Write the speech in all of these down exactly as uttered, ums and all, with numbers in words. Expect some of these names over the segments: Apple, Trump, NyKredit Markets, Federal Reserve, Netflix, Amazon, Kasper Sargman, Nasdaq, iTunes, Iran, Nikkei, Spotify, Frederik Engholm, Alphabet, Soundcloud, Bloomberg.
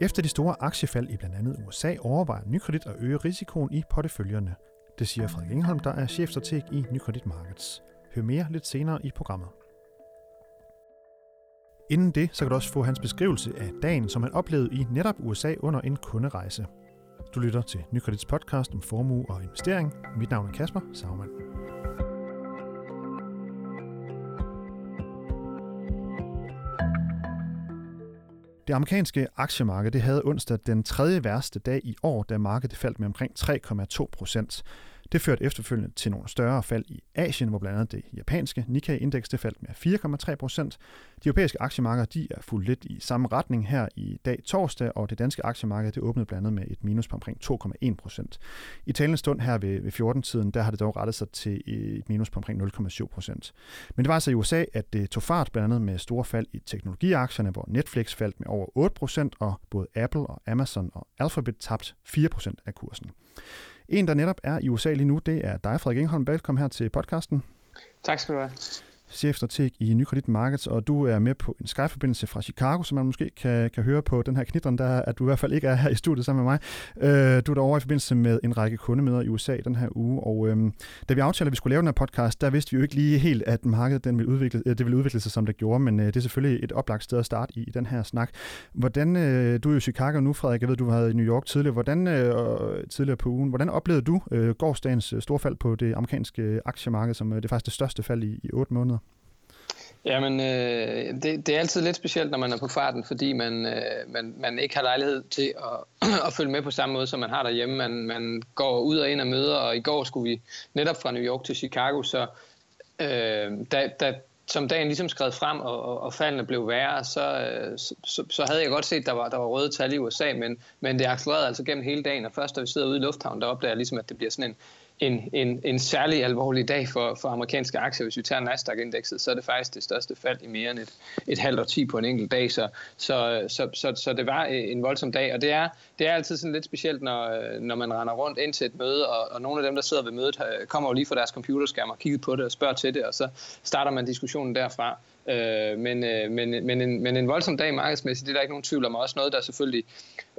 Efter det store aktiefald i blandt andet U S A overvejer NyKredit at øge risikoen i porteføljerne. Det siger Frederik Engholm, der er chefstrateg i NyKredit Markets. Hør mere lidt senere i programmet. Inden det, så kan du også få hans beskrivelse af dagen, som han oplevede i netop U S A under en kunderejse. Du lytter til NyKredits podcast om formue og investering. Mit navn er Kasper Sargman. Det amerikanske aktiemarked det havde onsdag den tredje værste dag i år, da markedet faldt med omkring tre komma to procent. Det førte efterfølgende til nogle større fald i Asien, hvor blandt andet det japanske Nikkei-indeks det faldt med fire komma tre procent. De europæiske aktiemarkeder de er fulgt lidt i samme retning her i dag torsdag, og det danske aktiemarked det åbnede blandt andet med et minus på omkring to komma en procent. I talende stund her ved, ved fjorten-tiden, der har det dog rettet sig til et minus på omkring nul komma syv procent. Men det var altså i U S A, at det tog fart blandt andet med store fald i teknologiaktierne, hvor Netflix faldt med over otte procent, og både Apple og Amazon og Alphabet tabte fire procent af kursen. En, der netop er i U S A lige nu, det er dig, Frederik Engholm. Velkommen her til podcasten. Tak skal du have. Chefstrateg i NyKredit Markets, og du er med på en Skype-forbindelse fra Chicago, som man måske kan, kan høre på den her knitren, der at du i hvert fald ikke er her i studiet sammen med mig. Øh, du er derovre i forbindelse med en række kundemøder i U S A den her uge, og øh, da vi aftalte, at vi skulle lave den her podcast, der vidste vi jo ikke lige helt, at markedet den ville udvikle, øh, det ville udvikle sig, som det gjorde, men øh, det er selvfølgelig et oplagt sted at starte i, i den her snak. Hvordan, øh, du er jo i Chicago nu, Frederik, jeg ved, du var i New York tidligere, hvordan, øh, tidligere på ugen, hvordan oplevede du øh, gårsdagens storfald på det amerikanske aktiemarked, som øh, det er faktisk det største fald i, i otte måneder? Jamen, øh, det, det er altid lidt specielt, når man er på farten, fordi man, øh, man, man ikke har lejlighed til at, at følge med på samme måde, som man har derhjemme. Man, man går ud og ind og møder, og i går skulle vi netop fra New York til Chicago, så øh, da, da, som dagen ligesom skred frem, og, og, og faldene blev værre, så, øh, så, så havde jeg godt set, at der var, der var røde tal i U S A, men, men det accelererede altså gennem hele dagen, og først da vi sidder ude i lufthavnen, der opdager jeg ligesom, at det bliver sådan en En, en, en særlig alvorlig dag for, for amerikanske aktier. Hvis vi tager Nasdaq-indekset, så er det faktisk det største fald i mere end et, et halvt årti på en enkelt dag. Så, så, så, så, så det var en voldsom dag, og det er, det er altid sådan lidt specielt, når, når man render rundt ind til et møde, og, og nogle af dem, der sidder ved mødet, kommer jo lige fra deres computerskærm og kigger på det og spørger til det, og så starter man diskussionen derfra. Øh, men, øh, men, men, en, men en voldsom dag markedsmæssigt, det er der ikke nogen tvivl om, og også noget, der selvfølgelig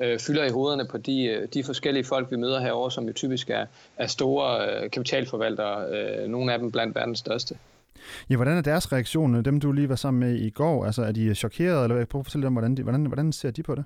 øh, fylder i hovederne på de, øh, de forskellige folk, vi møder herovre, som jo typisk er, er store øh, kapitalforvaltere, øh, nogle af dem blandt verdens største. Ja, hvordan er deres reaktion, dem du lige var sammen med i går? Altså, er de chokerede, eller prøv at fortælle dem, hvordan, de, hvordan, hvordan ser de på det?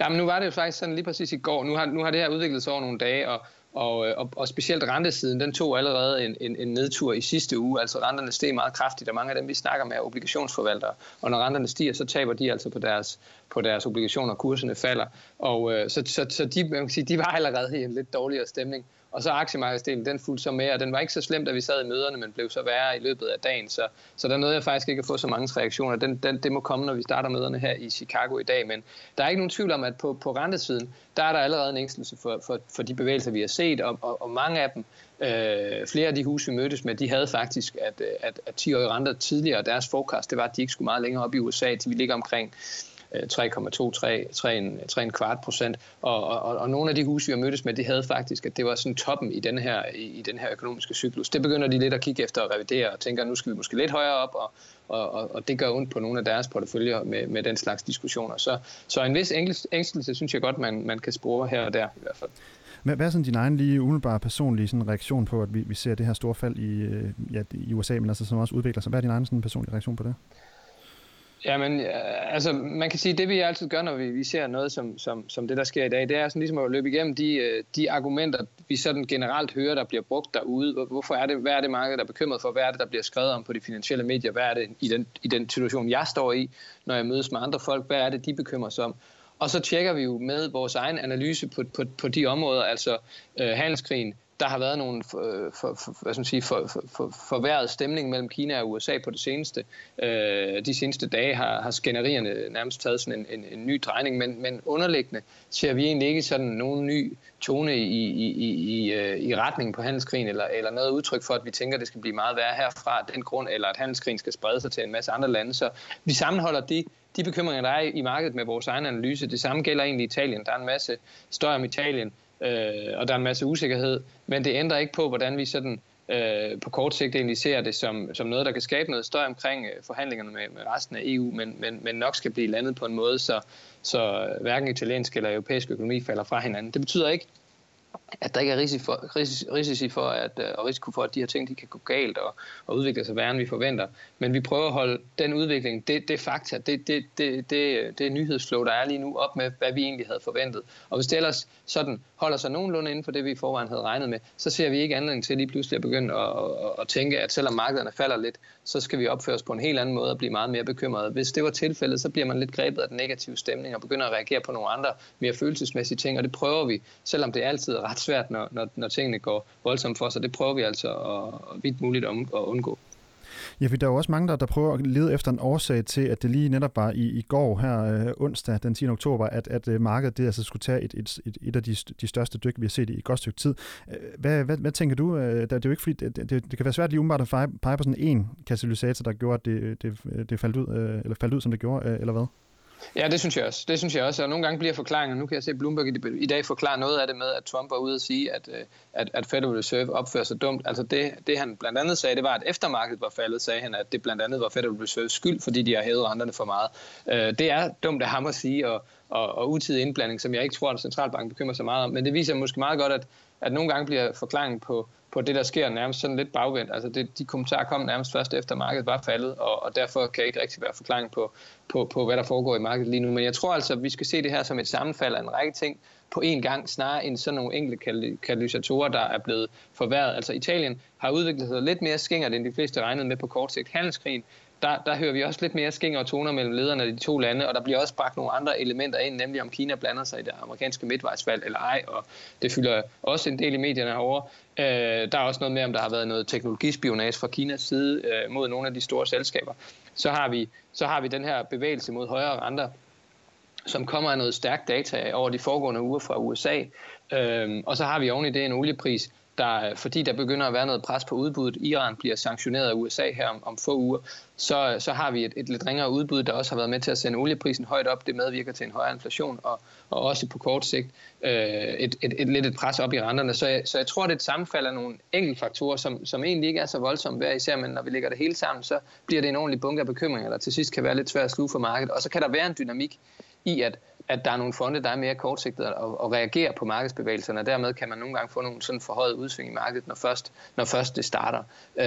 Jamen, nu var det jo faktisk sådan lige præcis i går. Nu har, nu har det her udviklet sig over nogle dage, og Og, og, og specielt rentesiden, den tog allerede en, en, en nedtur i sidste uge. Altså renterne steg meget kraftigt, og mange af dem, vi snakker med, er obligationsforvaltere. Og når renterne stiger, så taber de altså på deres, på deres obligationer, kurserne falder. Og, øh, så så, så de, man kan sige, de var allerede i en lidt dårligere stemning. Og så aktiemarkedsdelen, den fulgte så med, og den var ikke så slemt, at vi sad i møderne, men blev så værre i løbet af dagen. Så, så der nåede jeg faktisk ikke at få så mange reaktioner. Den, den, det må komme, når vi starter møderne her i Chicago i dag. Men der er ikke nogen tvivl om, at på, på rentesiden, der er der allerede en ængstelse for, for, for de bevægelser, vi har set, og, og, og mange af dem, øh, flere af de huse, vi mødtes med, de havde faktisk, at, at, at ti-årige renter tidligere, deres forecast, det var, at de ikke skulle meget længere op i U S A, til vi ligger omkring tre komma to til tre komma fem procent, og, og, og nogle af de huse, vi har mødtes med, de havde faktisk, at det var sådan toppen i den her, i den her økonomiske cyklus. Det begynder de lidt at kigge efter og revidere, og tænker, nu skal vi måske lidt højere op, og, og, og det gør ondt på nogle af deres porteføljer med, med den slags diskussioner. Så, så en vis ængstelse, synes jeg godt, man, man kan spore her og der i hvert fald. Hvad er sådan din egen lige umiddelbare personlige sådan reaktion på, at vi, vi ser det her store fald i, ja, i U S A, men altså, som også udvikler sig? Hvad er din egen sådan personlige reaktion på det? Jamen, altså, man kan sige, at det vi altid gør, når vi, vi ser noget som, som, som det, der sker i dag, det er sådan ligesom at løbe igennem de, de argumenter, vi sådan generelt hører, der bliver brugt derude. Hvorfor er det, hvad er det markedet, der er bekymret for? Hvad er det, der bliver skrevet om på de finansielle medier? Hvad er det i den, i den situation, jeg står i, når jeg mødes med andre folk? Hvad er det, de bekymrer sig om? Og så tjekker vi jo med vores egen analyse på, på, på de områder, altså øh, handelskrigen. Der har været nogle for, for, for, hvad skal man sige, for, for, for, forværret stemning mellem Kina og U S A på det seneste. Øh, de seneste dage har, har skænderierne nærmest taget sådan en, en, en ny drejning, men, men underliggende ser vi egentlig ikke sådan nogen ny tone i, i, i, i, i retningen på handelskrigen, eller, eller noget udtryk for, at vi tænker, at det skal blive meget værre herfra den grund, eller at handelskrigen skal sprede sig til en masse andre lande. Så vi sammenholder de De bekymringer, der er i markedet med vores egen analyse. Det samme gælder egentlig Italien. Der er en masse støj om Italien, øh, og der er en masse usikkerhed, men det ændrer ikke på, hvordan vi sådan øh, på kort sigt egentlig ser det som, som noget, der kan skabe noget støj omkring forhandlingerne med, med resten af E U, men, men, men nok skal blive landet på en måde, så, så hverken italiensk eller europæisk økonomi falder fra hinanden. Det betyder ikke, at der ikke er risici for, risici for at, og risiko for, at de her ting de kan gå galt og, og udvikle sig værre, end vi forventer. Men vi prøver at holde den udvikling, det, det fakta, det, det, det, det, det nyhedsflow, der er lige nu, op med, hvad vi egentlig havde forventet. Og hvis det ellers sådan holder sig nogenlunde inden for det, vi i forvejen havde regnet med, så ser vi ikke anledning til lige pludselig at begynde at, at, at tænke, at selvom markederne falder lidt, så skal vi opføre os på en helt anden måde og blive meget mere bekymrede. Hvis det var tilfældet, så bliver man lidt grebet af den negative stemning og begynder at reagere på nogle andre mere følelsesmæssige ting, og det prøver vi, selvom det altid er ret svært, når, når, når tingene går voldsomt for sig. Det prøver vi altså at, vidt muligt at undgå. Ja, for der er jo også mange, der, der prøver at lede efter en årsag til, at det lige netop var i, i går her øh, onsdag den tiende oktober, at, at øh, markedet det altså skulle tage et, et, et, et af de, de største dyk, vi har set i et godt stykke tid. Hvad, hvad, hvad tænker du? Det er jo ikke fordi, det, det, det kan være svært lige umiddelbart at pege på sådan en katalysator, der gjorde, at det, det, det faldt ud, øh, eller faldt ud, som det gjorde, øh, eller hvad? Ja, det synes jeg også. Det synes jeg også, og nogle gange bliver forklaringen, nu kan jeg se Bloomberg i dag forklare noget af det med, at Trump var ude at sige, at, at, at Federal Reserve opfører sig dumt. Altså det, det han blandt andet sagde, det var, at eftermarkedet var faldet, sagde han, at det blandt andet var Federal Reserves skyld, fordi de har hævet renterne for meget. Det er dumt af ham at sige, og, og, og utidig indblanding, som jeg ikke tror, at centralbanken bekymrer sig meget om, men det viser måske meget godt, at, at nogle gange bliver forklaringen på, på det, der sker nærmest sådan lidt bagvendt. Altså det, de kommentarer kom nærmest først efter markedet var faldet, og, og derfor kan jeg ikke rigtig være forklaring på, på, på, hvad der foregår i markedet lige nu. Men jeg tror altså, at vi skal se det her som et sammenfald af en række ting på én gang, snarere end sådan nogle enkelte katalysatorer, der er blevet forværret. Altså Italien har udviklet sig lidt mere skingert, end de fleste regnede med på kort sigt. Handelskrigen, Der, der hører vi også lidt mere skinger og toner mellem lederne af de to lande, og der bliver også bragt nogle andre elementer ind, nemlig om Kina blander sig i det amerikanske midtvejsvalg eller ej, og det fylder også en del i medierne herovre. Øh, der er også noget med, om der har været noget teknologispionage fra Kinas side øh, mod nogle af de store selskaber. Så har vi, så har vi den her bevægelse mod højere renter, som kommer af noget stærkt data over de foregående uger fra U S A, øh, og så har vi oven i det en oliepris, der, fordi der begynder at være noget pres på udbuddet, Iran bliver sanktioneret af U S A her om, om få uger, så, så har vi et, et lidt ringere udbud, der også har været med til at sende olieprisen højt op. Det medvirker til en højere inflation, og, og også på kort sigt øh, et, et, et lidt et pres op i renterne. Så jeg, så jeg tror, det er et sammenfald af nogle enkelte faktorer, som, som egentlig ikke er så voldsomme hver især, men når vi lægger det hele sammen, så bliver det en ordentlig bunke af bekymringer, der til sidst kan være lidt svært at sluge for markedet. Og så kan der være en dynamik i, at at der er nogle fonde, der er mere kortsigtede og, og reagerer på markedsbevægelserne, og dermed kan man nogle gange få nogle sådan forhøjet udsving i markedet, når først, når først det starter. Øh,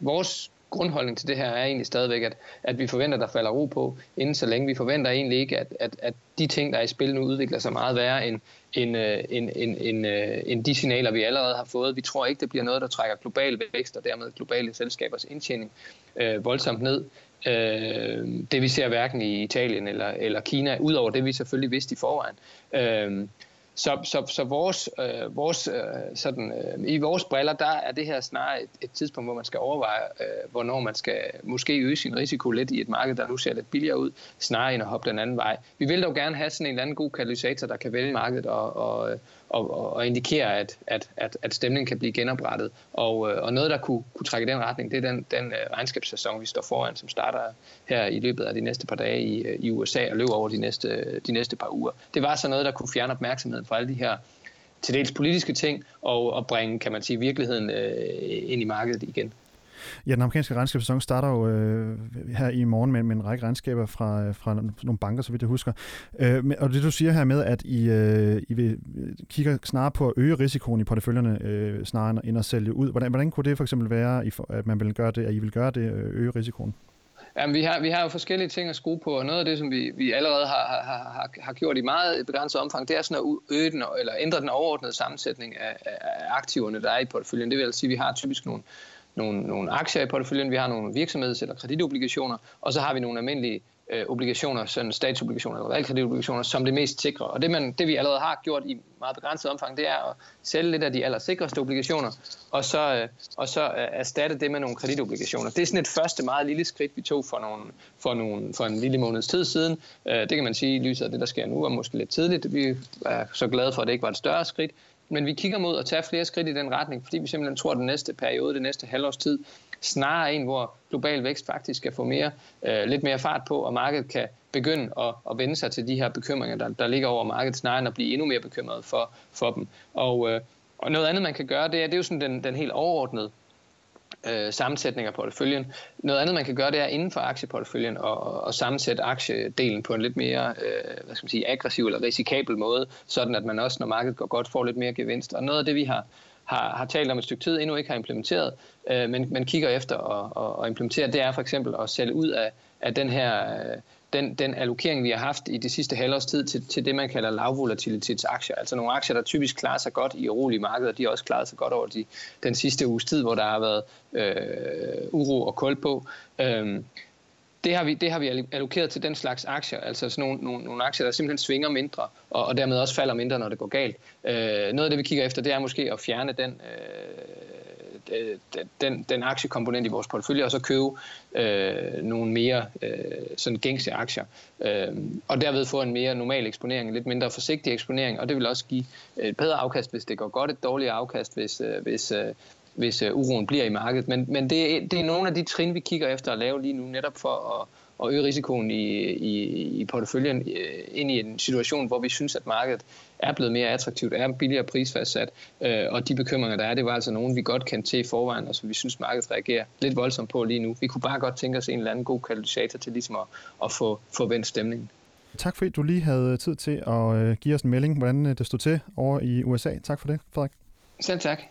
vores grundholdning til det her er egentlig stadigvæk, at, at vi forventer, der falder ro på, inden så længe. Vi forventer egentlig ikke, at, at, at de ting, der er i spil nu, udvikler sig meget værre end, end, end, end, end, end de signaler, vi allerede har fået. Vi tror ikke, det bliver noget, der trækker global vækst og dermed globale selskabers indtjening øh, voldsomt ned. Det vi ser hverken i Italien eller, eller Kina, udover det vi selvfølgelig vidste i forvejen. Øh, så så, så vores, øh, vores, øh, sådan, øh, i vores briller, der er det her snarere et, et tidspunkt, hvor man skal overveje, øh, hvornår man skal måske øge sin risiko lidt i et marked, der nu ser lidt billigere ud, snarere end at hoppe den anden vej. Vi vil dog gerne have sådan en eller anden god katalysator, der kan vælge markedet og, og, og, og indikere, at, at, at, at stemningen kan blive genoprettet. Og, og noget, der kunne, kunne trække i den retning, det er den, den regnskabssæson, vi står foran, som starter her i løbet af de næste par dage i, i U S A og løber over de næste, de næste par uger. Det var så noget, der kunne fjerne opmærksomheden fra alle de her til dels politiske ting og, og bringe, kan man sige, virkeligheden øh, ind i markedet igen. Ja, den amerikanske regnskabssæson starter jo øh, her i morgen med, med en række regnskaber fra, fra nogle banker, så vidt jeg husker. Øh, og det du siger her med, at I, øh, I vil kigger snarere på at øge risikoen i porteføljerne, øh, snarere end at sælge ud. Hvordan, hvordan kunne det for eksempel være, at man vil gøre det, at I vil gøre det, øge risikoen? Jamen, vi har, vi har jo forskellige ting at skrue på, og noget af det, som vi, vi allerede har, har, har gjort i meget begrænset omfang, det er sådan at øge den, eller ændre den overordnede sammensætning af, af aktiverne, der er i porteføljen. Det vil altså sige, at vi har typisk nogle Nogle, nogle aktier i porteføljen, vi har nogle virksomheds- eller kreditobligationer, og så har vi nogle almindelige øh, obligationer, sådan statsobligationer eller realkreditobligationer, som det mest sikre. Og det, man, det vi allerede har gjort i meget begrænset omfang, det er at sælge lidt af de allersikreste obligationer, og så, øh, og så øh, erstatte det med nogle kreditobligationer. Det er sådan et første meget lille skridt, vi tog for, nogle, for, nogle, for en lille måneds tid siden. Øh, det kan man sige, i lyset af det, der sker nu, og måske lidt tidligt. Vi er så glade for, at det ikke var et større skridt. Men vi kigger mod at tage flere skridt i den retning, fordi vi simpelthen tror, at den næste periode, den næste halvårs tid, snarere en, hvor global vækst faktisk skal få mere, øh, lidt mere fart på, og markedet kan begynde at, at vende sig til de her bekymringer, der, der ligger over markedet, snarere end at blive endnu mere bekymret for, for dem. Og, øh, Og noget andet, man kan gøre, det er, det er jo sådan den, den helt overordnede øh, sammensætning af porteføljen. Noget andet, man kan gøre, det er inden for aktieporteføljen og, og sammensætte aktiedelen på en lidt mere øh, hvad skal man sige, aggressiv eller risikabel måde, sådan at man også, når markedet går godt, får lidt mere gevinst. Og noget af det, vi har Har, har talt om et stykke tid, endnu ikke har implementeret, øh, men man kigger efter og, og, og implementerer, det er for eksempel at sælge ud af, af den her øh, den, den allokering, vi har haft i de sidste halvårs tid til, til det, man kalder lavvolatilitetsaktier. Altså nogle aktier, der typisk klarer sig godt i urolige markeder, de har også klaret sig godt over de, den sidste uges tid, hvor der har været øh, uro og kul på. Øh, Det har, vi, det har vi allokeret til den slags aktier, altså sådan nogle, nogle, nogle aktier, der simpelthen svinger mindre, og, og dermed også falder mindre, når det går galt. Øh, noget af det, vi kigger efter, det er måske at fjerne den, øh, den, den aktiekomponent i vores portefølje, og så købe øh, nogle mere øh, sådan gængse aktier. Øh, og derved få en mere normal eksponering, en lidt mindre forsigtig eksponering, og det vil også give et bedre afkast, hvis det går godt, et dårligere afkast, hvis... Øh, hvis øh, hvis øh, uroen bliver i markedet. Men, men det, er, det er nogle af de trin, vi kigger efter at lave lige nu, netop for at, at øge risikoen i, i, i porteføljen øh, ind i en situation, hvor vi synes, at markedet er blevet mere attraktivt, er billigere prisfastsat, øh, og de bekymringer, der er, det var altså nogen, vi godt kendte til i forvejen, og som vi synes, markedet reagerer lidt voldsomt på lige nu. Vi kunne bare godt tænke os en eller anden god katalysator til ligesom at, at få, få vendt stemningen. Tak fordi du lige havde tid til at give os en melding, hvordan det stod til over i U S A. Tak for det, Frederik. Selv tak.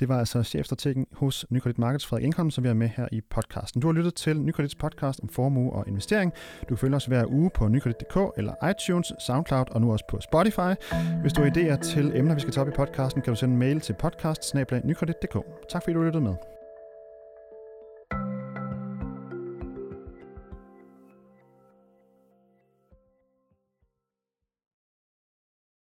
Det var altså chefstrategen hos NyKredit Markets, Frederik Engholm, som vi har med her i podcasten. Du har lyttet til NyKredits podcast om formue og investering. Du kan følge os hver uge på nykredit punktum d k eller iTunes, Soundcloud og nu også på Spotify. Hvis du har idéer til emner, vi skal tage op i podcasten, kan du sende en mail til podcast snabel-a nykredit punktum d k. Tak fordi du lyttede med.